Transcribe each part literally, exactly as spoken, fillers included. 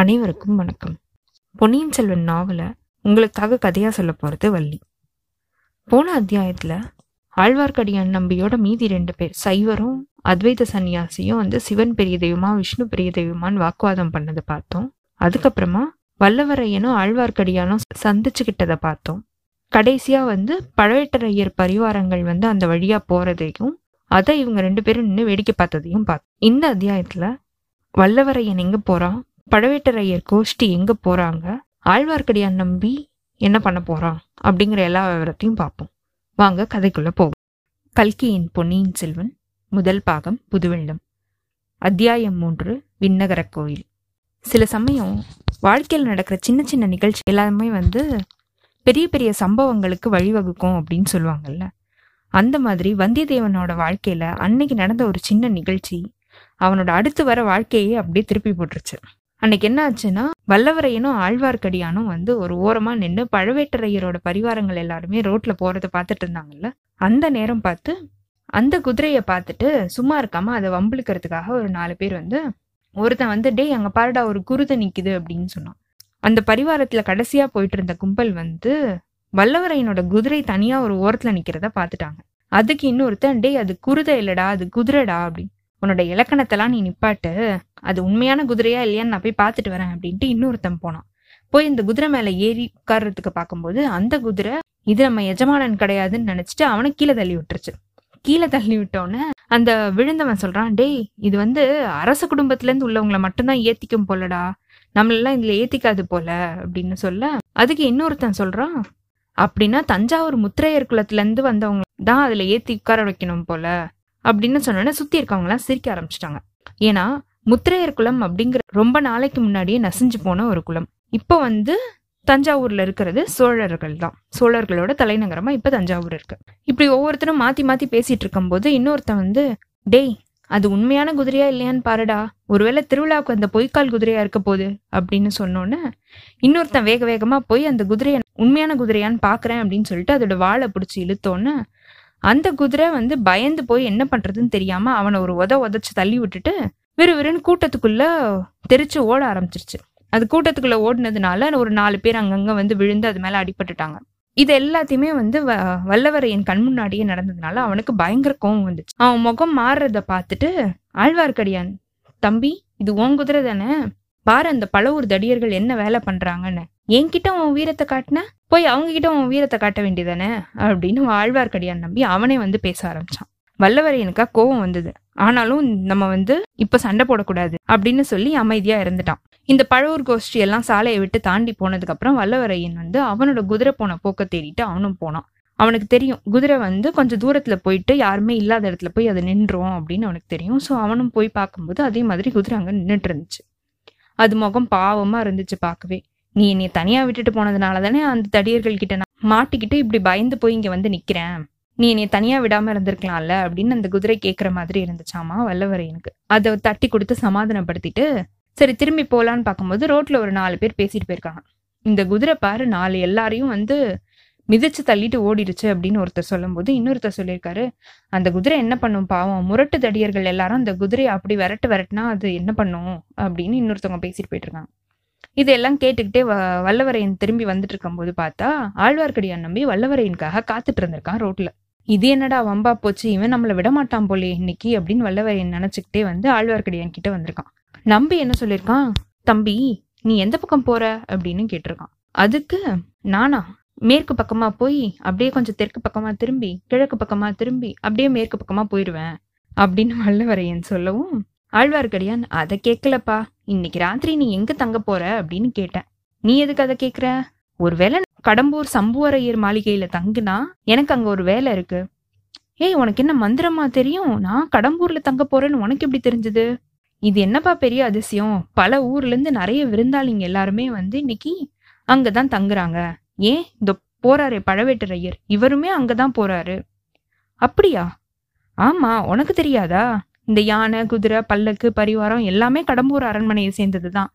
அனைவருக்கும் வணக்கம். பொன்னியின் செல்வன் நாவல உங்களுக்காக கதையா சொல்ல போறது வள்ளி. போன அத்தியாயத்துல ஆழ்வார்க்கடியான் நம்பியோட மீதி ரெண்டு பேர் சைவரும் அத்வைத சன்னியாசியும் வந்து சிவன் பெரிய தெய்வமா விஷ்ணு பெரிய தெய்வமான்னு வாக்குவாதம் பண்ணதை பார்த்தோம். அதுக்கப்புறமா வல்லவரையனும் ஆழ்வார்க்கடியானும் சந்திச்சுக்கிட்டதை பார்த்தோம். கடைசியா வந்து பழுவேட்டரையர் பரிவாரங்கள் வந்து அந்த வழியா போறதையும் அதை இவங்க ரெண்டு பேரும் நின்று வேடிக்கை பார்த்ததையும் பார்த்தோம். இந்த அத்தியாயத்துல வல்லவரையன் எங்க போறான், பழுவேட்டரையர் கோஷ்டி எங்க போறாங்க, ஆழ்வார்க்கடியான் நம்பி என்ன பண்ண போறான் அப்படிங்கிற எல்லா விவரத்தையும் பார்ப்போம். வாங்க கதைக்குள்ள போவோம். கல்கியின் பொன்னியின் செல்வன் முதல் பாகம் புதுவெள்ளம். அத்தியாயம் மூன்று, விண்ணகர கோயில். சில சமயம் வாழ்க்கையில் நடக்கிற சின்ன சின்ன நிகழ்ச்சி எல்லாமே வந்து பெரிய பெரிய சம்பவங்களுக்கு வழிவகுக்கும் அப்படின்னு சொல்லுவாங்கல்ல. அந்த மாதிரி வந்தியத்தேவனோட வாழ்க்கையில அன்னைக்கு நடந்த ஒரு சின்ன நிகழ்ச்சி அவனோட அடுத்து வர வாழ்க்கையே அப்படியே திருப்பி போட்டுருச்சு. அன்னைக்கு என்ன ஆச்சுன்னா, வல்லவரையனும் ஆழ்வார்க்கடியானும் வந்து ஒரு ஓரமா நின்று பழுவேட்டரையரோட பரிவாரங்கள் எல்லாருமே ரோட்ல போறதை பார்த்துட்டு இருந்தாங்கல்ல. அந்த நேரம் பார்த்து அந்த குதிரையை பார்த்துட்டு சும்மா இருக்காம அதை வம்பிழுக்கிறதுக்காக ஒரு நாலு பேர் வந்து ஒருத்தன் வந்து டே அங்க பாருடா ஒரு குருதை நிக்குது அப்படின்னு சொன்னான். அந்த பரிவாரத்துல கடைசியா போயிட்டு இருந்த கும்பல் வந்து வல்லவரையனோட குதிரை தனியா ஒரு ஓரத்துல நிக்கிறத பாத்துட்டாங்க. அதுக்கு இன்னொருத்தன் டே அது குருதை இல்லடா அது குதிரைடா அப்படின்னு, உன்னோட இலக்கணத்தெல்லாம் நீ நிப்பாட்டு, அது உண்மையான குதிரையா இல்லையான்னு நான் போய் பாத்துட்டு வரேன் அப்படின்ட்டு இன்னொருத்தன் போனான். போய் இந்த குதிரை மேல ஏறி உட்கார்றதுக்கு பார்க்கும்போது அந்த குதிரை இது நம்ம எஜமானன் கிடையாதுன்னு நினைச்சிட்டு அவனை கீழே தள்ளி விட்டுருச்சு. கீழே தள்ளி விட்டோன்னு அந்த விழுந்தவன் சொல்றான், டேய் இது வந்து அரச குடும்பத்துல இருந்து உள்ளவங்களை மட்டும்தான் ஏத்திக்கும் போலடா, நம்மளெல்லாம் இதுல ஏத்திக்காது போல அப்படின்னு சொல்ல, அதுக்கு இன்னொருத்தன் சொல்றான் அப்படின்னா தஞ்சாவூர் முத்திரையர் குலத்துல இருந்து வந்தவங்க தான் அதுல ஏத்தி உட்கார வைக்கணும் போல அப்படின்னு சொன்னோன்னே சுத்தி இருக்கவங்க எல்லாம் சிரிக்க ஆரம்பிச்சிட்டாங்க. ஏன்னா முத்திரையர் குலம் அப்படிங்கிற ரொம்ப நாளைக்கு முன்னாடியே நசிஞ்சு போன ஒரு குலம். இப்போ வந்து தஞ்சாவூர்ல இருக்கிறது சோழர்கள் தான், சோழர்களோட தலைநகரமா இப்ப தஞ்சாவூர் இருக்கு. இப்படி ஒவ்வொருத்தரும் மாத்தி மாத்தி பேசிட்டு இருக்கும் போது இன்னொருத்தன் வந்து டேய் அது உண்மையான குதிரையா இல்லையான்னு பாருடா, ஒருவேளை திருவிழாவுக்கு அந்த பொய்க்கால் குதிரையா இருக்க போகுது அப்படின்னு சொன்னோன்னு இன்னொருத்தன் வேக வேகமா போய் அந்த குதிரையை உண்மையான குதிரையான்னு பாக்குறேன் அப்படின்னு சொல்லிட்டு அதோட வாழை பிடிச்சி இழுத்தோன்னு அந்த குதிரை வந்து பயந்து போய் என்ன பண்றதுன்னு தெரியாம அவனை ஒரு உத உதச்சு தள்ளி விட்டுட்டு விறுவிறுன்னு கூட்டத்துக்குள்ள தெரிச்சு ஓட ஆரம்பிச்சிருச்சு. அது கூட்டத்துக்குள்ள ஓடினதுனால ஒரு நாலு பேர் அங்கங்க வந்து விழுந்து அது மேல அடிபட்டுட்டாங்க. இது எல்லாத்தையுமே வந்து வ வல்லவரையன் கண் முன்னாடியே நடந்ததுனால அவனுக்கு பயங்கர கோவம் வந்துச்சு. அவன் முகம் மாறுறத பார்த்துட்டு ஆழ்வார்க்கடியான் தம்பி இது உன் குதிரை தானே, பாரு அந்த பழுவூர் தடியர்கள் என்ன வேலை பண்றாங்கன்னு, என்கிட்ட உன் வீரத்தை காட்டின போய் அவங்க கிட்ட உன் வீரத்தை காட்ட வேண்டியதானே அப்படின்னு ஆழ்வார்க்கடியான் நம்பி அவனே வந்து பேச ஆரம்பிச்சான். வல்லவரையனுக்கா கோவம் வந்தது, ஆனாலும் நம்ம வந்து இப்ப சண்டை போடக்கூடாது அப்படின்னு சொல்லி அமைதியா இருந்துட்டான். இந்த பழுவூர் கோஷ்டி எல்லாம் சாலையை விட்டு தாண்டி போனதுக்கு அப்புறம் வல்லவரையன் வந்து அவனோட குதிரை போன போக்க தேடிட்டு அவனும் போனான். அவனுக்கு தெரியும் குதிரை வந்து கொஞ்சம் தூரத்துல போயிட்டு யாருமே இல்லாத இடத்துல போய் அது நின்றோம் அப்படின்னு அவனுக்கு தெரியும். ஸோ அவனும் போய் பார்க்கும்போது அதே மாதிரி குதிரை அங்க நின்றுட்டு இருந்துச்சு. அது முகம் பாவமா இருந்துச்சு பார்க்கவே. நீ என்னை தனியா விட்டுட்டு போனதுனால தானே அந்த தடியர்கள் கிட்ட நான் மாட்டிக்கிட்டு இப்படி பயந்து போய் இங்க வந்து நிக்கிறேன், நீ என்னை தனியா விடாம இருந்திருக்கலாம்ல அப்படின்னு அந்த குதிரை கேட்குற மாதிரி இருந்துச்சாமா வல்லவரையனுக்கு. அதை தட்டி கொடுத்து சமாதானப்படுத்திட்டு சரி திரும்பி போகலான்னு பார்க்கும்போது ரோட்ல ஒரு நாலு பேர் பேசிட்டு போயிருக்காங்க. இந்த குதிரை பாரு நாலு எல்லாரையும் வந்து மிதிச்சு தள்ளிட்டு ஓடிடுச்சு அப்படின்னு ஒருத்தர் சொல்லும் போது இன்னொருத்தர் சொல்லியிருக்காரு, அந்த குதிரை என்ன பண்ணும் பாவம், முரட்டு தடியர்கள் எல்லாரும் அந்த குதிரையை அப்படி விரட்டு விரட்டுனா அது என்ன பண்ணும் அப்படின்னு இன்னொருத்தவங்க பேசிட்டு போயிட்டு இருக்காங்க. இதெல்லாம் கேட்டுக்கிட்டே வ வல்லவரையன் திரும்பி வந்துட்டு இருக்கும் போது பார்த்தா ஆழ்வார்க்கடியான் நம்பி வல்லவரையனுக்காக காத்துட்டு இருந்திருக்கான் ரோட்ல. இது என்னடா வம்பா போச்சு, இவன் நம்மளை விடமாட்டான் போலே இன்னைக்கு அப்படின்னு வல்லவரையன் நினைச்சுக்கிட்டே வந்து ஆழ்வார்க்கடியான் கிட்ட வந்திருக்கான். நம்பி என்ன சொல்லியிருக்கான், தம்பி நீ எந்த பக்கம் போற அப்படின்னு கேட்டிருக்கான். அதுக்கு நானா மேற்கு பக்கமா போய் அப்படியே கொஞ்சம் தெற்கு பக்கமா திரும்பி கிழக்கு பக்கமா திரும்பி அப்படியே மேற்கு பக்கமா போயிடுவேன் அப்படின்னு வல்லவரையன் சொல்லவும் ஆழ்வார்க்கடியான் அதை கேட்கலப்பா, இன்னைக்கு ராத்திரி நீ எங்க தங்க போற அப்படின்னு கேட்டேன். நீ எதுக்கு அதை கேட்குற, ஒருவேளை கடம்பூர் சம்புவரையர் மாளிகையில தங்குனா எனக்கு அங்க ஒரு வேலை இருக்கு. ஏய் உனக்கு என்ன மந்திரமா தெரியும், நான் கடம்பூர்ல தங்க போறேன்னு உனக்கு எப்படி தெரிஞ்சது? இது என்னப்பா பெரிய அதிசயம், பல ஊர்ல இருந்து நிறைய விருந்தாளிங்க எல்லாருமே வந்து இன்னைக்கு அங்கதான் தங்குறாங்க. ஏன் இந்த போறாரு பழவேட்டரையர், இவருமே அங்கதான் போறாரு. அப்படியா? ஆமா, உனக்கு தெரியாதா? இந்த யானை குதிரை பல்லக்கு பரிவாரம் எல்லாமே கடம்பூர் அரண்மனையை சேர்ந்ததுதான்.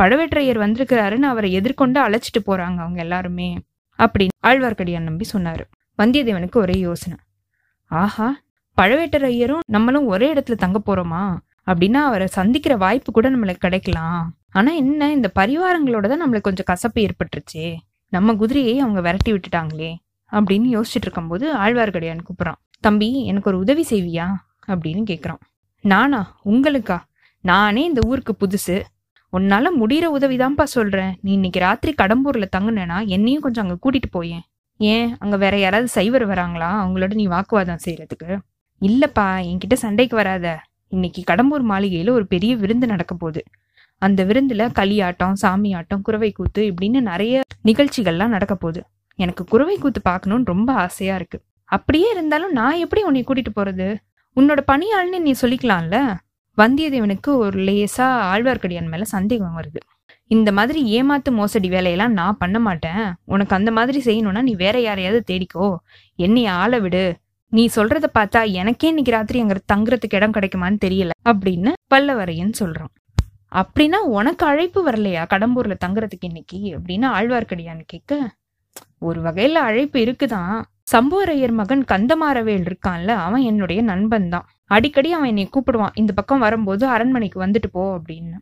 பழவேட்டரையர் வந்திருக்கிறாருன்னு அவரை எதிர்கொண்டு அழைச்சிட்டு போறாங்க அவங்க எல்லாருமே அப்படின்னு ஆழ்வார்க்கடியான் நம்பி சொன்னாரு. வந்தியத்தேவனுக்கு ஒரே யோசனை, ஆஹா பழவேட்டரையரும் நம்மளும் ஒரே இடத்துல தங்க போறோமா, அப்படின்னா அவரை சந்திக்கிற வாய்ப்பு கூட நம்மளுக்கு கிடைக்கலாம். ஆனா என்ன, இந்த பரிவாரங்களோட தான் நம்மளுக்கு கொஞ்சம் கசப்பு ஏற்பட்டுருச்சு, நம்ம குதிரையை அவங்க விரட்டி விட்டுட்டாங்களே அப்படின்னு யோசிச்சுட்டு இருக்கும் போது ஆழ்வார்க்கடியான் கூப்பிட்றான், தம்பி எனக்கு ஒரு உதவி செய்வியா அப்படின்னு கேட்குறான். நானா உங்களுக்கா? நானே இந்த ஊருக்கு புதுசு, உன்னால முடிகிற உதவிதான்ப்பா சொல்றேன். நீ இன்னைக்கு ராத்திரி கடம்பூர்ல தங்குனா என்னையும் கொஞ்சம் அங்க கூட்டிட்டு போயேன். ஏன், அங்க வேற யாராவது சைவர் வராங்களா, அவங்களோட நீ வாக்குவாதம் செய்யறதுக்கு? இல்லப்பா, என்கிட்ட சண்டைக்கு வராத. இன்னைக்கு கடம்பூர் மாளிகையில ஒரு பெரிய விருந்து நடக்க போகுது. அந்த விருந்துல களியாட்டம், சாமி ஆட்டம், குறவை கூத்து இப்படின்னு நிறைய நிகழ்ச்சிகள்லாம் நடக்க போகுது. எனக்கு குறவை கூத்து பார்க்கணும்னு ரொம்ப ஆசையா இருக்கு. அப்படியே இருந்தாலும் நான் எப்படி உன்னை கூட்டிட்டு போறது? உன்னோட பணியாள்னு நீ சொல்லிக்கலாம்ல. வந்தியத்தேவனுக்கு ஒரு லேசா ஆழ்வார்க்கடியான் மேல சந்தேகம் வருது. இந்த மாதிரி ஏமாத்து மோசடி வேலையெல்லாம் நான் பண்ண மாட்டேன். உனக்கு அந்த மாதிரி செய்யணும்னா நீ வேற யாரையாவது தேடிக்கோ, என்னைய ஆள விடு. நீ சொல்றத பார்த்தா எனக்கே இன்னைக்கு ராத்திரி அங்க தங்குறதுக்கு இடம் கிடைக்குமான்னு தெரியல அப்படின்னு வல்லவரையன் சொல்றான். அப்படின்னா உனக்கு அழைப்பு வரலையா கடம்பூர்ல தங்குறதுக்கு இன்னைக்கு அப்படின்னு ஆழ்வார்க்கடியான் கேட்க, ஒரு வகையில அழைப்பு இருக்குதான். சம்புவரையர் மகன் கந்தமாரவேல் இருக்கான்ல, அவன் என்னுடைய நண்பன் தான். அடிக்கடி அவன் என்னை கூப்பிடுவான், இந்த பக்கம் வரும்போது அரண்மனைக்கு வந்துட்டு போ அப்படின்னு.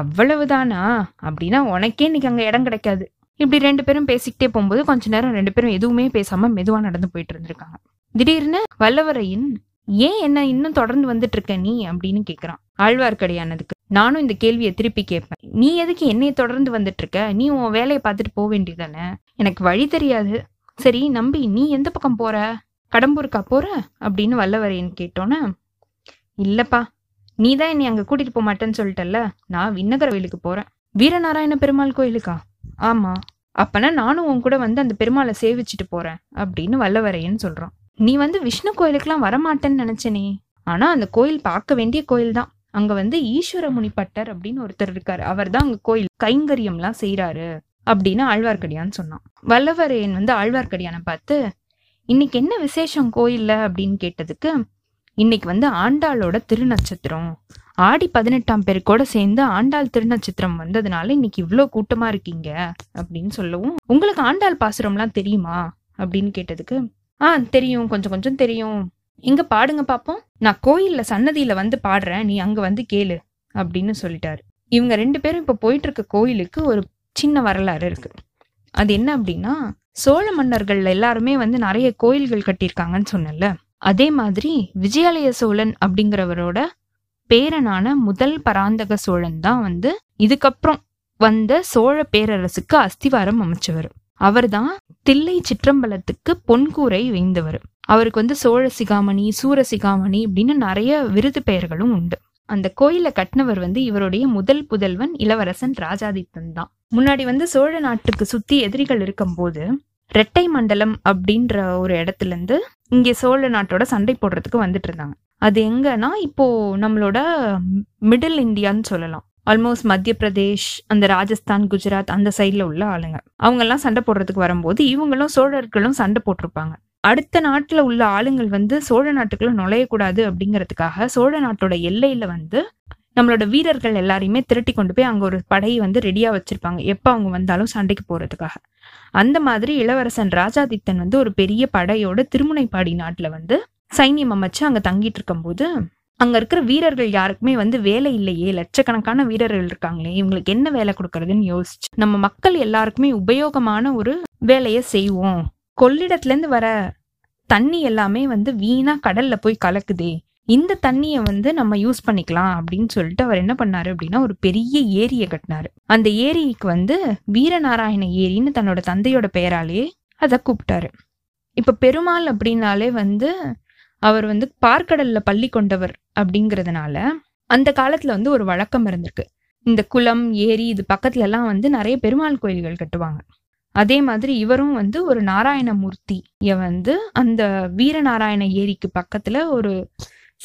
அவ்வளவுதானா? அப்படின்னா உனக்கே இன்னைக்கு அங்க இடம் கிடைக்காது. இப்படி ரெண்டு பேரும் பேசிக்கிட்டே போகும்போது கொஞ்ச நேரம் ரெண்டு பேரும் எதுவுமே பேசாம மெதுவா நடந்து போயிட்டு இருந்திருக்காங்க. திடீர்னு வல்லவரையன், ஏன் என்ன இன்னும் தொடர்ந்து வந்துட்டு இருக்க நீ அப்படின்னு கேட்கிறான். ஆழ்வார்க்கடியானதுக்கு நானும் இந்த கேள்வியை திருப்பி கேட்பேன், நீ எதுக்கு என்னைய தொடர்ந்து வந்துட்டு இருக்க? நீ உன் வேலையை பார்த்துட்டு போக வேண்டியதானே. எனக்கு வழி தெரியாது. சரி நம்பி, நீ எந்த பக்கம் போற? கடம்பூருக்கா போற அப்படின்னு வல்லவரையன் கேட்டோன்னே, இல்லப்பா, நீ தான் என்னை அங்க கூட்டிட்டு போக மாட்டேன்னு சொல்லிட்டல்ல, நான் விண்ணகர கோயிலுக்கு போறேன். வீர நாராயண பெருமாள் கோயிலுக்கா? ஆமா. அப்பனா நானும் உன் கூட வந்து அந்த பெருமாளை சேவிச்சுட்டு போறேன் அப்படின்னு வல்லவரையன் சொல்றான். நீ வந்து விஷ்ணு கோயிலுக்குலாம் வரமாட்டேன்னு நினைச்சனே. ஆனா அந்த கோயில் பார்க்க வேண்டிய கோயில் தான். அங்க வந்து ஈஸ்வர முனிப்பட்டர் அப்படின்னு ஒருத்தர் இருக்காரு, அவர் தான் அங்க கோயில் கைங்கரியம் எல்லாம் செய்யறாரு அப்படின்னு ஆழ்வார்க்கடியான்னு சொன்னான். வல்லவரையன் வந்து ஆழ்வார்க்கடியானை பார்த்து, இன்னைக்கு என்ன விசேஷம் கோயில்ல அப்படின்னு கேட்டதுக்கு, இன்னைக்கு வந்து ஆண்டாளோட திருநட்சத்திரம், ஆடி பதினெட்டாம் பேருக்கோட சேர்ந்து ஆண்டாள் திருநட்சத்திரம் வந்ததுனால இன்னைக்கு இவ்வளோ கூட்டமா இருக்கீங்க அப்படின்னு சொல்லவும், உங்களுக்கு ஆண்டாள் பாசுரம்லாம் தெரியுமா அப்படின்னு கேட்டதுக்கு, ஆ தெரியும், கொஞ்சம் கொஞ்சம் தெரியும், எங்க பாடுங்க பாப்போம், நான் கோயில்ல சன்னதியில வந்து பாடுறேன், நீ அங்க வந்து கேளு அப்படின்னு சொல்லிட்டாரு. இவங்க ரெண்டு பேரும் இப்ப போயிட்டு இருக்க கோயிலுக்கு ஒரு சின்ன வரலாறு இருக்கு. அது என்ன அப்படின்னா, சோழ மன்னர்கள் எல்லாருமே வந்து நிறைய கோயில்கள் கட்டியிருக்காங்கன்னு சொன்னல, அதே மாதிரி விஜயாலய சோழன் அப்படிங்கிறவரோட பேரனான முதல் பராந்தக சோழன் தான் வந்து இதுக்கப்புறம் வந்த சோழ பேரரசுக்கு அஸ்திவாரம் அமைச்சவர். அவர் தான் தில்லை சிற்றம்பலத்துக்கு பொன்கூரை வைந்தவர். அவருக்கு வந்து சோழ சிகாமணி, சூர சிகாமணி இப்படின்னு நிறைய விருது பெயர்களும் உண்டு. அந்த கோயிலை கட்டினவர் வந்து இவருடைய முதல் புதல்வன் இளவரசன் ராஜாதித்தன் தான். முன்னாடி வந்து சோழ நாட்டுக்கு சுத்தி எதிரிகள் இருக்கும் போது இரட்டை மண்டலம் அப்படின்ற ஒரு இடத்துல இருந்து இங்கே சோழ நாட்டோட சண்டை போடுறதுக்கு வந்துட்டு இருந்தாங்க. அது எங்கன்னா இப்போ நம்மளோட மிடில் இந்தியான்னு சொல்லலாம். ஆல்மோஸ்ட் மத்திய பிரதேஷ், அந்த ராஜஸ்தான், குஜராத் அந்த சைட்ல உள்ள ஆளுங்க அவங்க எல்லாம் சண்டை போடுறதுக்கு வரும்போது இவங்களும் சோழர்களும் சண்டை போட்டிருப்பாங்க. அடுத்த நாட்டுல உள்ள ஆளுங்கள் வந்து சோழ நாட்டுக்குள்ள நுழையக்கூடாது அப்படிங்கிறதுக்காக சோழ நாட்டோட எல்லையில வந்து நம்மளோட வீரர்கள் எல்லாரையுமே திரட்டி கொண்டு போய் அங்க ஒரு படையை வந்து ரெடியா வச்சிருப்பாங்க, எப்ப அவங்க வந்தாலும் சண்டைக்கு போறதுக்காக. அந்த மாதிரி இளவரசன் ராஜாதித்தன் வந்து ஒரு பெரிய படையோட திருமுனைப்பாடி நாட்டுல வந்து சைன்யம் அமைச்சு அங்க தங்கிட்டு இருக்கும் போது அங்க இருக்கிற வீரர்கள் யாருக்குமே வந்து வேலை இல்லையே, லட்சக்கணக்கான வீரர்கள் இருக்காங்களே, இவங்களுக்கு என்ன வேலை கொடுக்கறதுன்னு யோசிச்சு, நம்ம மக்கள் எல்லாருக்குமே உபயோகமான ஒரு வேலையை செய்வோம், கொள்ளிடத்துல இருந்து வர தண்ணி எல்லாமே வந்து வீணா கடல்ல போய் கலக்குதே, இந்த தண்ணியை வந்து நம்ம யூஸ் பண்ணிக்கலாம் அப்படின்னு சொல்லிட்டு அவர் என்ன பண்ணாரு அப்படின்னா, ஒரு பெரிய ஏரியை கட்டினாரு. அந்த ஏரிக்கு வந்து வீரநாராயண ஏரின்னு தன்னோட தந்தையோட பெயராலே அதை கூப்பிட்டாரு. இப்ப பெருமாள் அப்படின்னாலே வந்து அவர் வந்து பார்க்கடல்ல பள்ளி கொண்டவர் அப்படிங்கிறதுனால அந்த காலத்துல வந்து ஒரு வழக்கம் இருந்திருக்கு. இந்த குளம், ஏரி இது பக்கத்துல எல்லாம் வந்து நிறைய பெருமாள் கோயில்கள் கட்டுவாங்க. அதே மாதிரி இவரும் வந்து ஒரு நாராயண மூர்த்திய வந்து அந்த வீரநாராயண ஏரிக்கு பக்கத்துல ஒரு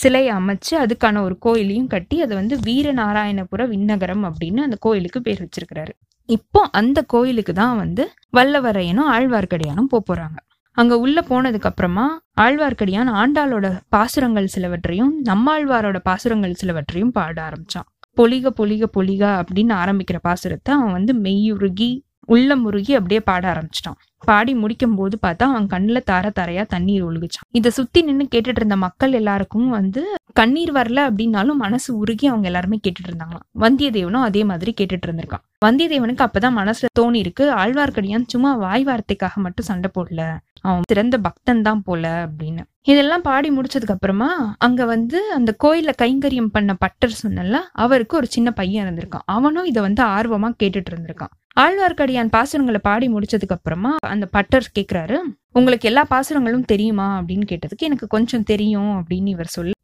சிலையை அமைச்சு அதுக்கான ஒரு கோயிலையும் கட்டி அதை வந்து வீர நாராயணபுர விண்ணகரம் அப்படின்னு அந்த கோயிலுக்கு பேர் வச்சிருக்கிறாரு. இப்போ அந்த கோயிலுக்கு தான் வந்து வல்லவரையனும் ஆழ்வார்க்கடியானும் போறாங்க. அங்க உள்ள போனதுக்கு அப்புறமா ஆழ்வார்க்கடியான் ஆண்டாளோட பாசுரங்கள் சிலவற்றையும் நம்மாழ்வாரோட பாசுரங்கள் சிலவற்றையும் பாட ஆரம்பிச்சான். பொலிக பொலிக பொலிக அப்படின்னு ஆரம்பிக்கிற பாசுரத்தை அவன் வந்து மெய்யுருகி உள்ளம் உருகி அப்படியே பாட ஆரம்பிச்சிட்டான். பாடி முடிக்கும் போது பார்த்தா அவன் கண்ணுல தர தரையா தண்ணீர் ஒழுகுச்சான். இதை சுத்தி நின்று கேட்டுட்டு இருந்த மக்கள் எல்லாருக்கும் வந்து கண்ணீர் வரல அப்படின்னாலும் மனசு உருகி அவங்க எல்லாருமே கேட்டுட்டு இருந்தாங்களாம். வந்தியத்தேவனும் அதே மாதிரி கேட்டுட்டு இருந்திருக்கான். வந்தியத்தேவனுக்கு அப்பதான் மனசுல தோணி இருக்கு, ஆழ்வார்க்கடியான் சும்மா வாய் வார்த்தைக்காக மட்டும் சண்டை போடல, அவன் சிறந்த பக்தன் தான் போல அப்படின்னு. இதெல்லாம் பாடி முடிச்சதுக்கு அப்புறமா அங்க வந்து அந்த கோயில கைங்கரியம் பண்ண பட்டர் சொன்னல, அவருக்கு ஒரு சின்ன பையன் இருந்திருக்கான். அவனும் இதை வந்து ஆர்வமா கேட்டுட்டு இருந்திருக்கான். ஆழ்வார்க்கடியான் பாசுரங்களை பாடி முடிச்சதுக்கு அப்புறமா அந்த பட்டர் கேக்குறாரு, உங்களுக்கு எல்லா பாசுரங்களும் தெரியுமா அப்படின்னு கேட்டதுக்கு, எனக்கு கொஞ்சம் தெரியும் அப்படின்னு இவர் சொல்லி,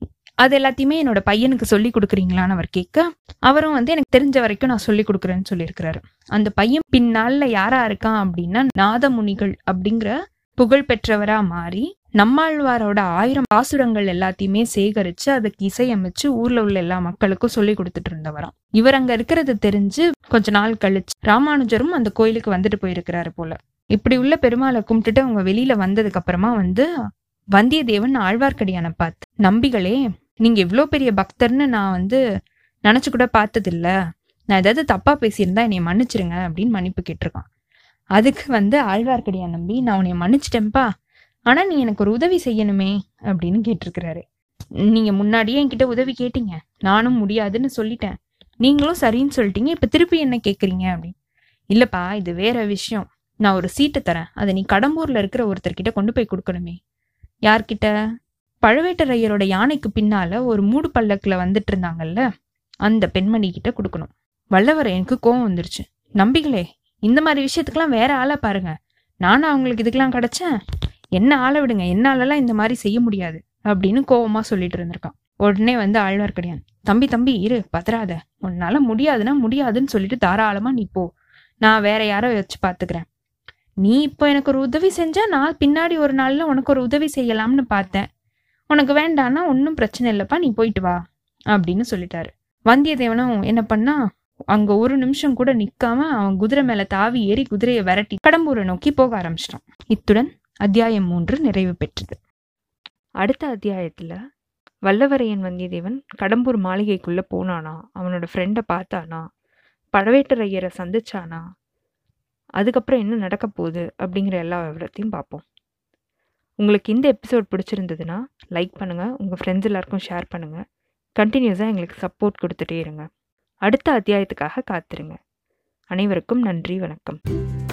அது எல்லாத்தையுமே என்னோட பையனுக்கு சொல்லி கொடுக்குறீங்களான்னு அவர் கேட்க, அவரும் வந்து எனக்கு தெரிஞ்ச வரைக்கும் நான் சொல்லி கொடுக்குறேன்னு சொல்லியிருக்கிறாரு. அந்த பையன் பின்னால யாரா இருக்கான் அப்படின்னா நாதமுனிகள் அப்படிங்கிற புகழ்பெற்றவரா மாறி நம்மாழ்வாரோட ஆயிரம் பாசுரங்கள் எல்லாத்தையுமே சேகரிச்சு அதுக்கு இசையமைச்சு ஊர்ல உள்ள எல்லா மக்களுக்கும் சொல்லி கொடுத்துட்டு இருந்தவராம். இவர் அங்க இருக்கிறது தெரிஞ்சு கொஞ்ச நாள் கழிச்சு ராமானுஜரும் அந்த கோயிலுக்கு வந்துட்டு போயிருக்கிறாரு போல. இப்படி உள்ள பெருமாளை கும்பிட்டுட்டு அவங்க வெளியில வந்ததுக்கு அப்புறமா வந்து வந்தியத்தேவன் ஆழ்வார்க்கடியானை பார்த்து, நம்பிகளே, நீங்க இவ்வளோ பெரிய பக்தர்னு நான் வந்து நினைச்சு கூட பார்த்ததில்ல, நான் ஏதாவது தப்பா பேசியிருந்தா என்னை மன்னிச்சிருங்க அப்படின்னு மன்னிப்பு கேட்டிருக்கான். அதுக்கு வந்து ஆழ்வார்க்கடியான் நம்பி, நான் உன்னை மன்னிச்சிட்டேன்ப்பா, ஆனா நீ எனக்கு ஒரு உதவி செய்யணுமே அப்படின்னு கேட்டிருக்கிறாரு. நீங்க முன்னாடியே என்கிட்ட உதவி கேட்டீங்க, நானும் முடியாதுன்னு சொல்லிட்டேன், நீங்களும் சரின்னு சொல்லிட்டீங்க, இப்ப திருப்பி என்ன கேக்குறீங்க அப்படின்னு. இல்லப்பா, இது வேற விஷயம், நான் ஒரு சீட்டை தரேன், அதை நீ கடம்பூர்ல இருக்கிற ஒருத்தர்கிட்ட கொண்டு போய் கொடுக்கணுமே. யார்கிட்ட? பழுவேட்டரையரோட யானைக்கு பின்னால ஒரு மூடு பல்லக்குல வந்துட்டு இருந்தாங்கல்ல, அந்த பெண்மணி கிட்ட கொடுக்கணும். வல்லவரையனுக்கு கோவம் வந்துருச்சு, நம்பிகளே, இந்த மாதிரி விஷயத்துக்கெல்லாம் வேற ஆளா பாருங்க, நானும் அவங்களுக்கு இதுக்கெல்லாம் கிடைச்சேன், என்ன ஆள விடுங்க, என்னாலெல்லாம் இந்த மாதிரி செய்ய முடியாது அப்படின்னு கோவமா சொல்லிட்டு இருந்திருக்கான். உடனே வந்து ஆழ்வார்க்கடியான், தம்பி தம்பி இரு, பதறாத, உன்னால முடியாதுன்னா முடியாதுன்னு சொல்லிட்டு தாராளமா நீ போ, நான் வேற யாரோ வச்சு பாத்துக்கிறேன். நீ இப்போ எனக்கு ஒரு உதவி செஞ்சா நான் பின்னாடி ஒரு நாள்ல உனக்கு ஒரு உதவி செய்யலாம்னு பார்த்தேன், உனக்கு வேண்டான்னா ஒன்றும் பிரச்சனை இல்லைப்பா, நீ போயிட்டு வா அப்படின்னு சொல்லிட்டாரு. வந்தியத்தேவனும் என்ன பண்ணா, அங்க ஒரு நிமிஷம் கூட நிக்காம அவன் குதிரை மேல தாவி ஏறி குதிரையை விரட்டி கடம்பூரை நோக்கி போக ஆரம்பிச்சிட்டான். இத்துடன் அத்தியாயம் மூன்று நிறைவு பெற்றது. அடுத்த அத்தியாயத்துல வல்லவரையன் வந்தியத்தேவன் கடம்பூர் மாளிகைக்குள்ள போனானா, அவனோட ஃப்ரெண்டை பார்த்தானா, பழவேட்டரையரை சந்திச்சானா, அதுக்கப்புறம் என்ன நடக்க போகுது அப்படிங்கிற எல்லா விவரத்தையும் பார்ப்போம். உங்களுக்கு இந்த எபிசோட் பிடிச்சிருந்ததுன்னா லைக் பண்ணுங்கள், உங்கள் ஃப்ரெண்ட்ஸ் எல்லாருக்கும் ஷேர் பண்ணுங்கள், கண்டினியூஸாக எங்களுக்கு சப்போர்ட் கொடுத்துட்டே இருங்க. அடுத்த அத்தியாயத்துக்காக காத்திருங்க. அனைவருக்கும் நன்றி, வணக்கம்.